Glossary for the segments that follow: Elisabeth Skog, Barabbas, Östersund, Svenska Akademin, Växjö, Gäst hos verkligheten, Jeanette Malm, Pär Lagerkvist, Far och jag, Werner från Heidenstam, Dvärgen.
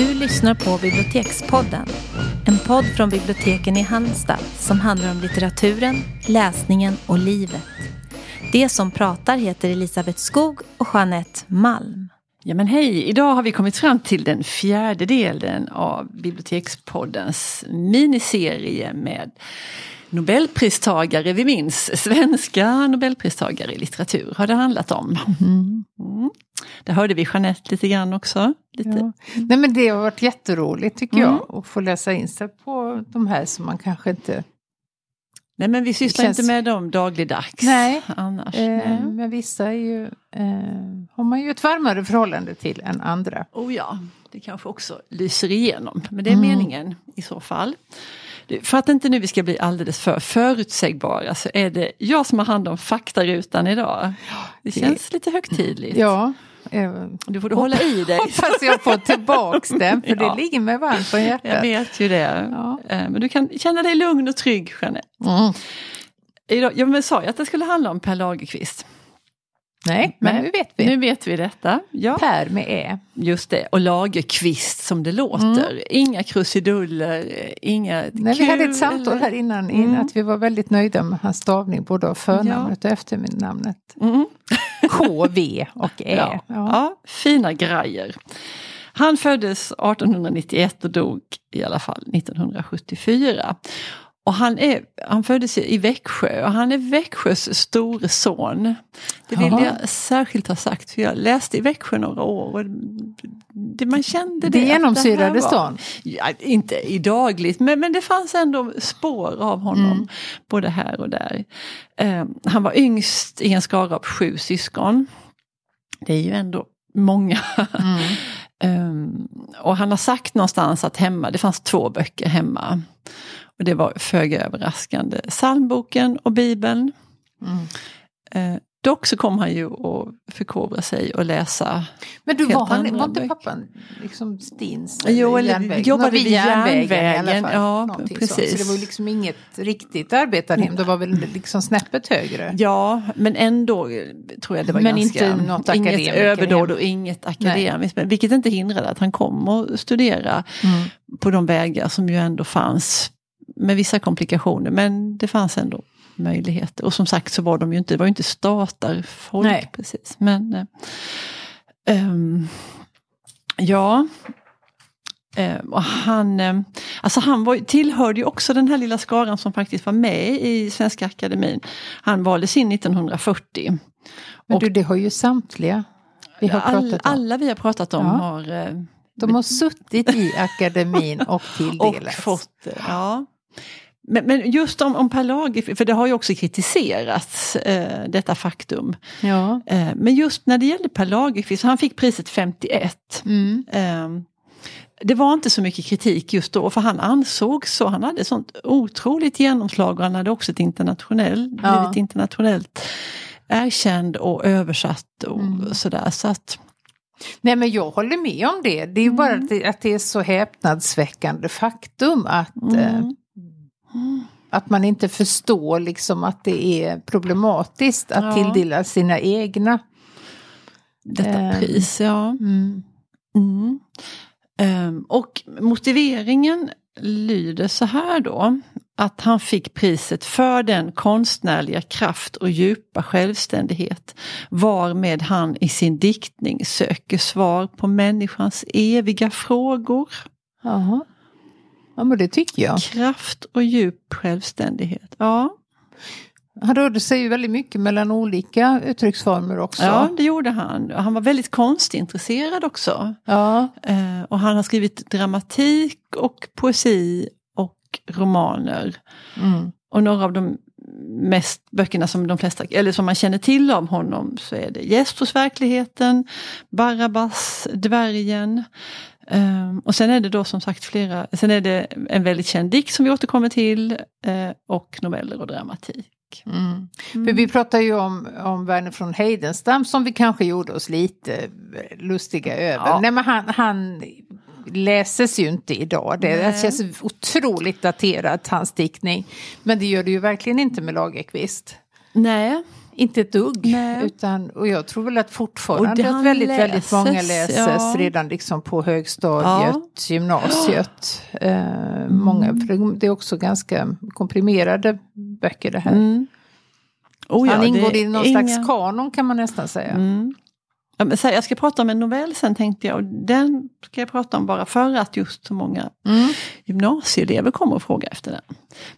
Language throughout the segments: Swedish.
Du lyssnar på Bibliotekspodden, en podd från biblioteken i Halmstad som handlar om litteraturen, läsningen och livet. Det som pratar heter Elisabeth Skog och Jeanette Malm. Ja men hej, idag har vi kommit fram till den fjärde delen av Bibliotekspoddens miniserie med Nobelpristagare, vi minns, svenska Nobelpristagare i litteratur har det handlat om. Mm. Där hörde vi Jeanette lite grann också. Lite. Ja. Nej men det har varit jätteroligt tycker jag att få läsa in sig på de här som man kanske inte... Nej men vi sysslar inte med dem dagligdags. Nej, annars. Men vissa är ju, har man ju ett varmare förhållande till än andra. Oh ja, det kanske också lyser igenom. Men det är meningen i så fall. För att inte nu vi ska bli alldeles för förutsägbara så är det jag som har hand om faktarutan idag. Det känns lite högtidligt. Ja. Du får hålla i dig. Hoppas jag får tillbaks den för det ligger mig varmt på hjärtat. Jag vet ju det. Ja. Men du kan känna dig lugn och trygg, Jeanette. Idag, jag sa ju att det skulle handla om Pär Lagerkvist. Nej, men nu vet vi. Nu vet vi detta. Ja. Pär med E. Just det, och Lagerkvist som det låter. Inga krusiduller, inga... Nej, vi hade ett samtal här innan att vi var väldigt nöjda med hans stavning, både av förnamnet och efternamnet. K, V och E. Ja. Ja. Ja, fina grejer. Han föddes 1891 och dog i alla fall 1974. Och han föddes i Växjö och han är Växjös storson. Det vill jag särskilt ha sagt för jag läste i Växjö några år och det, man kände det. Det genomsyrade stan. Ja, inte i dagligt men det fanns ändå spår av honom både här och där. Han var yngst i en skara av 7 syskon. Det är ju ändå många. Och han har sagt någonstans att hemma, det fanns 2 böcker hemma. Och det var föga överraskande. Psalmboken och Bibeln. Dock så kom han ju att förkovra sig och läsa. Men du var inte pappan liksom stins? Jo, eller jobbade vid järnvägen. Ja, precis. Så det var liksom inget riktigt arbetarhem. Det var väl liksom snäppet högre. Ja, men ändå tror jag det var men ganska... Men inte något akademiskt. Inget överdåd och inget akademiskt. Men, vilket inte hindrade att han kom och studera på de vägar som ju ändå fanns. Med vissa komplikationer, men det fanns ändå möjligheter. Och som sagt så var de ju inte, det var ju inte statarfolk. Nej. Precis. Men och han tillhörde ju också den här lilla skaran som faktiskt var med i Svenska Akademin. Han valdes in 1940. Men och, det har ju samtliga vi har pratat om. Alla vi har pratat om har... De har suttit i akademin och tilldelats. Och fått, Men just om Pär Lagerkvist, för det har ju också kritiserats, detta faktum. Ja. Men just när det gällde Pär Lagerkvist, han fick priset 51. Det var inte så mycket kritik just då, för han ansågs så, han hade sånt otroligt genomslag och han hade också ett blivit internationellt erkänd och översatt och sådär, så att... Nej men jag håller med om det. Det är ju bara att det är så häpnadsväckande faktum att man inte förstår liksom att det är problematiskt att tilldela sina egna. Detta pris, Och motiveringen lyder så här då. Att han fick priset för den konstnärliga kraft och djupa självständighet varmed han i sin diktning söker svar på människans eviga frågor. Jaha. Ja, men det tycker jag. Kraft och djup självständighet, Han rörde sig ju väldigt mycket mellan olika uttrycksformer också. Ja, det gjorde han. Han var väldigt konstintresserad också. Ja. Och han har skrivit dramatik och poesi romaner. Och några av de mest böckerna som de flesta, eller som man känner till om honom, så är det Gäst hos verkligheten, Barabbas, Dvärgen. Och sen är det då som sagt sen är det en väldigt känd dikt som vi återkommer till och noveller och dramatik. För vi pratar ju om Werner från Heidenstam som vi kanske gjorde oss lite lustiga över. Nej men han läses ju inte idag. Det känns otroligt daterat, hans diktning. Men det gör det ju verkligen inte med Lagerkvist. Nej, inte ett dugg. Utan, och jag tror väl att fortfarande att väldigt många läses redan liksom på högstadiet, gymnasiet. Många, för det är också ganska komprimerade böcker det här. Mm. Oh ja, han ingår i någon slags kanon kan man nästan säga. Mm. Ja, men så här, jag ska prata om en novell sen tänkte jag. Och den ska jag prata om bara för att just så många gymnasieelever kommer att fråga efter den.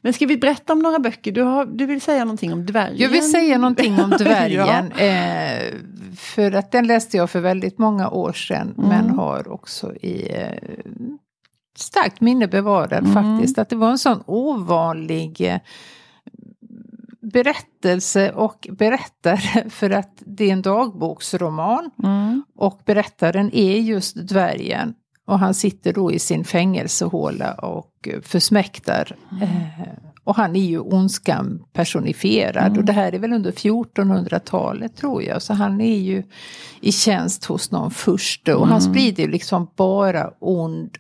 Men ska vi berätta om några böcker? Du vill säga någonting om Dvärgen. Jag vill säga någonting om Dvärgen. För att den läste jag för väldigt många år sedan. Mm. Men har också i starkt minne bevarad faktiskt. Att det var en sån ovanlig... berättelse och berättare, för att det är en dagboksroman och berättaren är just dvärgen och han sitter då i sin fängelsehåla och försmäktar och han är ju ondskan personifierad och det här är väl under 1400-talet tror jag, så han är ju i tjänst hos någon furste och han sprider liksom bara ond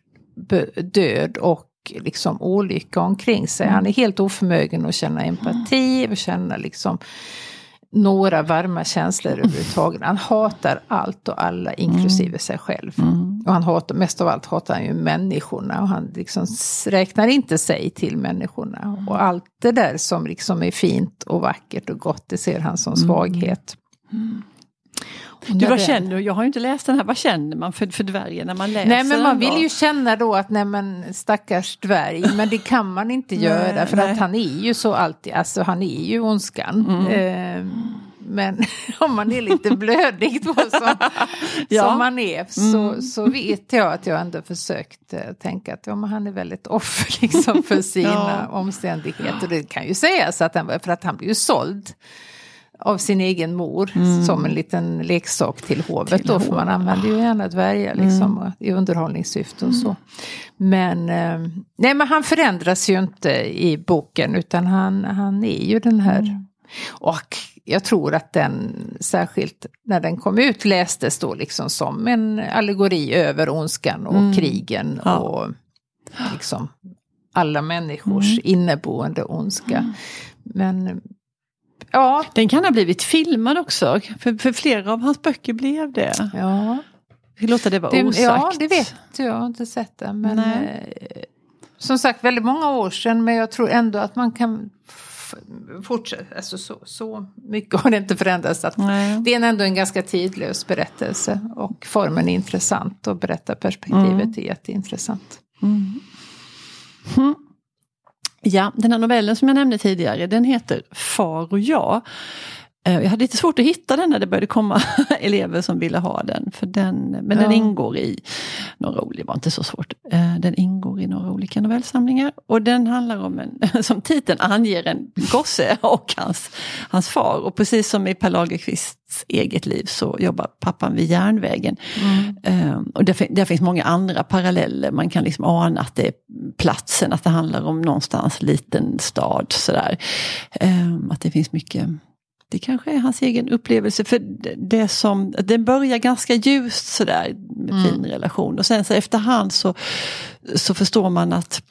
död och liksom olycka omkring sig. Han är helt oförmögen att känna empati och känna liksom några varma känslor överhuvudtaget. Han hatar allt och alla inklusive sig själv. Och han hatar, mest av allt hatar han ju människorna och han liksom räknar inte sig till människorna. Och allt det där som liksom är fint och vackert och gott, det ser han som svaghet. Vad känner du? Jag har ju inte läst den här. Vad känner man för dvärgen när man läser? Nej, men man vill ju känna då att nej men stackars dvärg, men det kan man inte göra för att han är ju så alltid, alltså han är ju ondskan. Men om man är lite blödigt som man är så vet jag att jag ändå försökt tänka att han är väldigt offer liksom för sina omständigheter. Det kan ju sägas att han blir ju såld av sin egen mor som en liten leksak till hovet. Då får man använda ju gärna dvärgar liksom, i underhållningssyfte och så. Men, men han förändras ju inte i boken utan han är ju den här. Och jag tror att den särskilt när den kom ut lästes då liksom som en allegori över ondskan och krigen och liksom alla människors inneboende ondska. Men ja, den kan ha blivit filmad också. För flera av hans böcker blev det. Ja. Hur låter det vara osagt? Ja, det vet jag. Jag har inte sett det. Men som sagt, väldigt många år sedan. Men jag tror ändå att man kan fortsätta. Alltså, så mycket har det inte förändrats. Att det är ändå en ganska tidlös berättelse. Och formen är intressant. Och berättarperspektivet är jätteintressant. Ja, den här novellen som jag nämnde tidigare, den heter Far och jag. Jag hade lite svårt att hitta den när det började komma elever som ville ha den. För den ingår i några olika, det var inte så svårt. Den ingår i några olika novellsamlingar. Och den handlar om som titeln anger, en gosse och hans far. Och precis som i Pär Lagerkvists eget liv så jobbar pappan vid järnvägen. Och där finns många andra paralleller. Man kan liksom ana att det är platsen, att det handlar om någonstans liten stad. Sådär. Att det finns mycket... Det kanske är hans egen upplevelse. För det börjar ganska ljust sådär med fin relation. Och sen så efterhand så förstår man att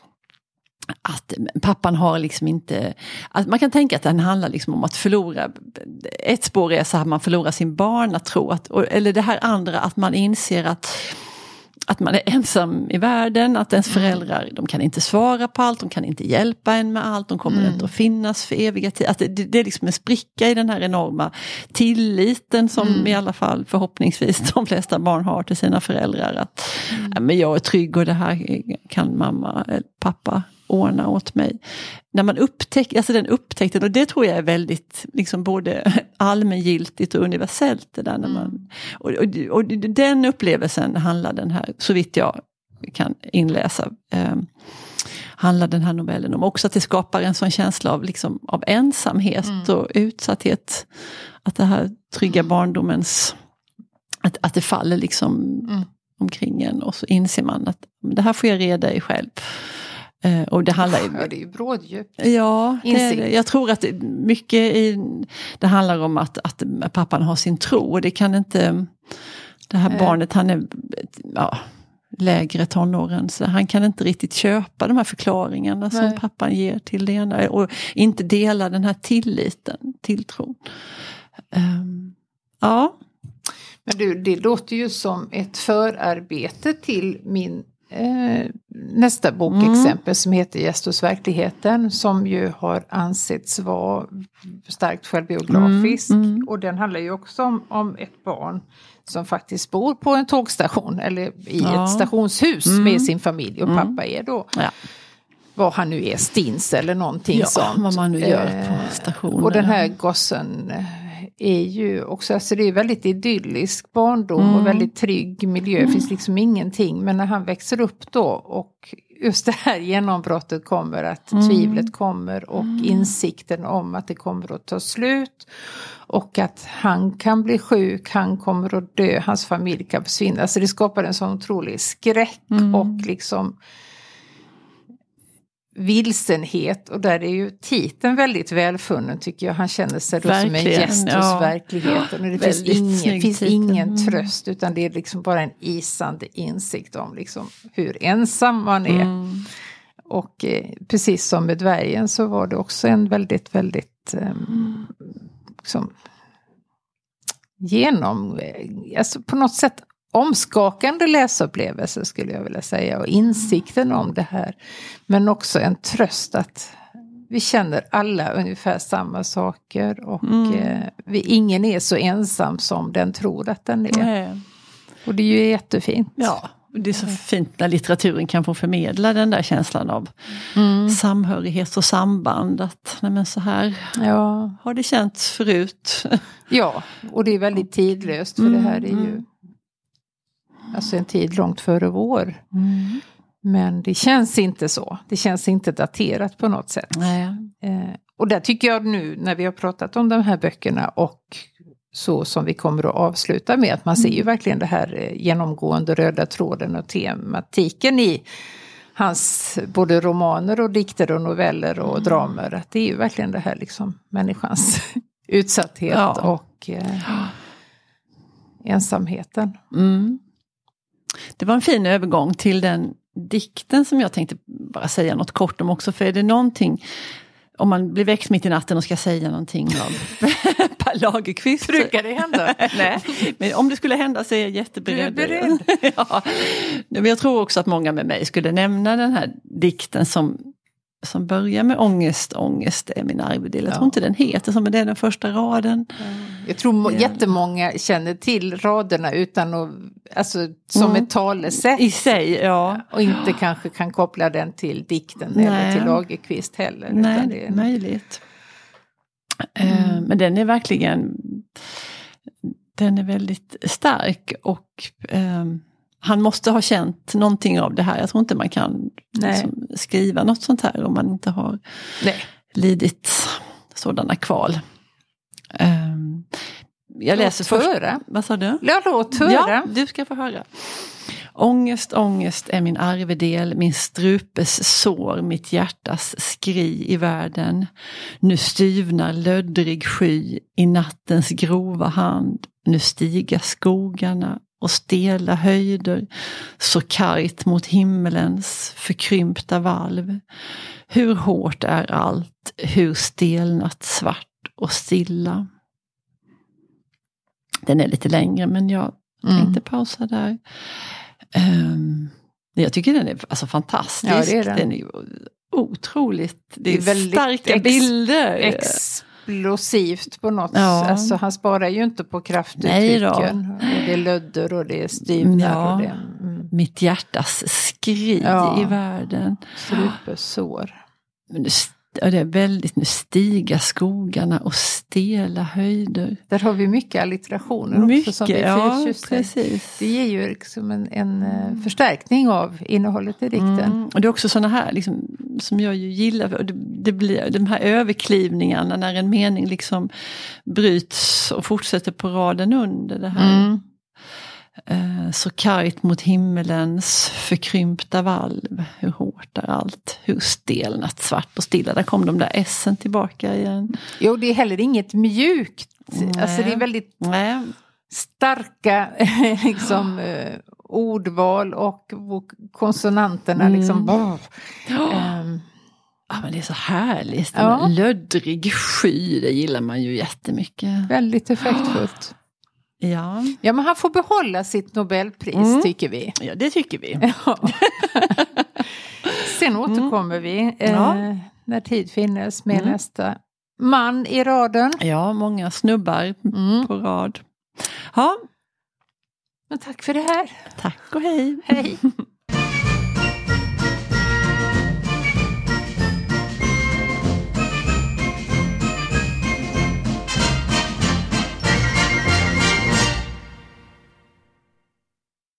pappan har liksom inte... Att man kan tänka att den handlar liksom om att förlora... Ett spår är så här, man förlorar sin barnatro. Eller det här andra, att man inser att man är ensam i världen, att ens föräldrar, de kan inte svara på allt, de kan inte hjälpa en med allt, de kommer inte att finnas för eviga tid. Det är liksom en spricka i den här enorma tilliten som i alla fall förhoppningsvis de flesta barn har till sina föräldrar. Att men jag är trygg och det här kan mamma eller pappa ordna åt mig. När man upptäcker, alltså den upptäckten, och det tror jag är väldigt liksom både allmängiltigt och universellt det där när man, och den upplevelsen handlar den här, så vitt jag kan inläsa, handlar den här novellen om också, att det skapar en sån känsla av liksom av ensamhet och utsatthet, att det här trygga barndomens att det faller liksom omkring en, och så inser man att det här får jag reda i själv. Och det handlar det är ju bråddjupt. Ja, jag tror att mycket det handlar om att pappan har sin tro, och det kan inte det här barnet, han är lägre tonåren, så han kan inte riktigt köpa de här förklaringarna som pappan ger till Lena, och inte dela den här tilliten. tilltron. Ja. Men du, det låter ju som ett förarbete till min nästa bokexempel som heter Gäst hos verkligheten, som ju har ansetts vara starkt självbiografisk. Och den handlar ju också om ett barn som faktiskt bor på en tågstation eller i ett stationshus med sin familj, och pappa är då vad han nu är, stins eller någonting sånt. Vad man nu gör på stationen. Och den här gossen är ju också, alltså det är väldigt idyllisk barndom och väldigt trygg miljö, finns liksom ingenting, men när han växer upp då och just det här genombrottet kommer, att tvivlet kommer och insikten om att det kommer att ta slut och att han kan bli sjuk, han kommer att dö, hans familj kan försvinna, så det skapar en sån otrolig skräck och liksom vilsenhet, och där är ju titeln väldigt välfunnen tycker jag. Han känner sig då som en gäst hos verkligheten, och det finns ingen tröst, utan det är liksom bara en isande insikt om liksom hur ensam man är. Och precis som med dvärgen så var det också en väldigt, väldigt liksom, alltså på något sätt omskakande läsupplevelse skulle jag vilja säga, och insikten om det här, men också en tröst att vi känner alla ungefär samma saker och ingen är så ensam som den tror att den är. Och det är ju jättefint. Ja, det är så fint när litteraturen kan få förmedla den där känslan av samhörighet och samband, att nej men så här har det känts förut. Ja, och det är väldigt tidlöst, för det här är ju alltså en tid långt före vår. Men det känns inte så. Det känns inte daterat på något sätt. Och där tycker jag nu när vi har pratat om de här böckerna och så som vi kommer att avsluta med, att man ser ju verkligen det här genomgående röda tråden och tematiken i hans både romaner och dikter och noveller och dramer. Att det är ju verkligen det här liksom människans utsatthet och ensamheten. Det var en fin övergång till den dikten som jag tänkte bara säga något kort om också. För är det någonting, om man blir väckt mitt i natten och ska säga någonting om Pär Lagerkvist. Brukar det hända? Nej, men om det skulle hända så är jag jätteberedd. Du är beredd. Men jag tror också att många med mig skulle nämna den här dikten som börjar med ångest. Ångest är min arvedel. Jag tror inte den heter så, men det är den första raden. Jag tror jättemånga känner till raderna utan att, alltså som ett talesätt i sig, och inte kanske kan koppla den till dikten eller till Lagerkvist heller. Nej, utan det är möjligt. Men den är verkligen, den är väldigt stark, och han måste ha känt någonting av det här. Jag tror inte man kan liksom skriva något sånt här om man inte har lidit sådana kval. Jag läser först. Vad sa du? Låt höra. Ja, du ska få höra. Ångest, ångest är min arvedel, min strupes sår, mitt hjärtas skri i världen. Nu styvnar löddrig sky i nattens grova hand. Nu stiga skogarna och stela höjder så kargt mot himmelens förkrympta valv. Hur hårt är allt, hur stelnat, svart och stilla. Den är lite längre, men jag tänkte pausa där. Jag tycker den är alltså fantastisk. Ja, det är den. Den är ju otroligt. Det är väldigt starka bilder. Explosivt på något. Alltså, han sparar ju inte på kraftuttrycken. Det är lödder och det är styvnar. Ja. Och det, mitt hjärtas skri i världen. Supersår. Men det är väldigt, nu stiga skogarna och stela höjder. Där har vi mycket allitterationer också som vi precis. Det ger ju liksom en förstärkning av innehållet i dikten. Och det är också såna här liksom, som jag ju gillar, och det blir de här överklivningarna när en mening liksom bryts och fortsätter på raden under det här. Så kargt mot himmelens förkrympta valv, hur hårt är allt, hur stelnat, svart och stilla. Där kom de där s-en tillbaka igen. Jo, det är heller inget mjukt. Alltså det är väldigt starka liksom, ordval och konsonanterna liksom. det är så härligt. Ja. Löddrig sky, det gillar man ju jättemycket. Väldigt effektfullt. Ja. Ja, men han får behålla sitt Nobelpris, tycker vi. Ja, det tycker vi. Ja. Sen återkommer vi när tid finns med nästa man i raden. Ja, många snubbar på rad. Ja. Men tack för det här. Tack och hej. Hej.